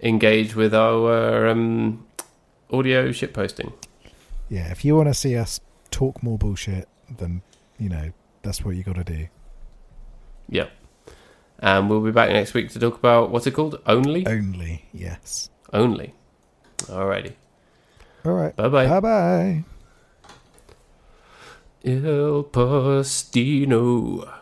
engage with our audio shitposting. Yeah, if you want to see us talk more bullshit, then, that's what you got to do. Yeah. And we'll be back next week to talk about, what's it called? Only? Only, yes. Only. Alrighty. All right. Bye-bye. Bye-bye. Il Postino.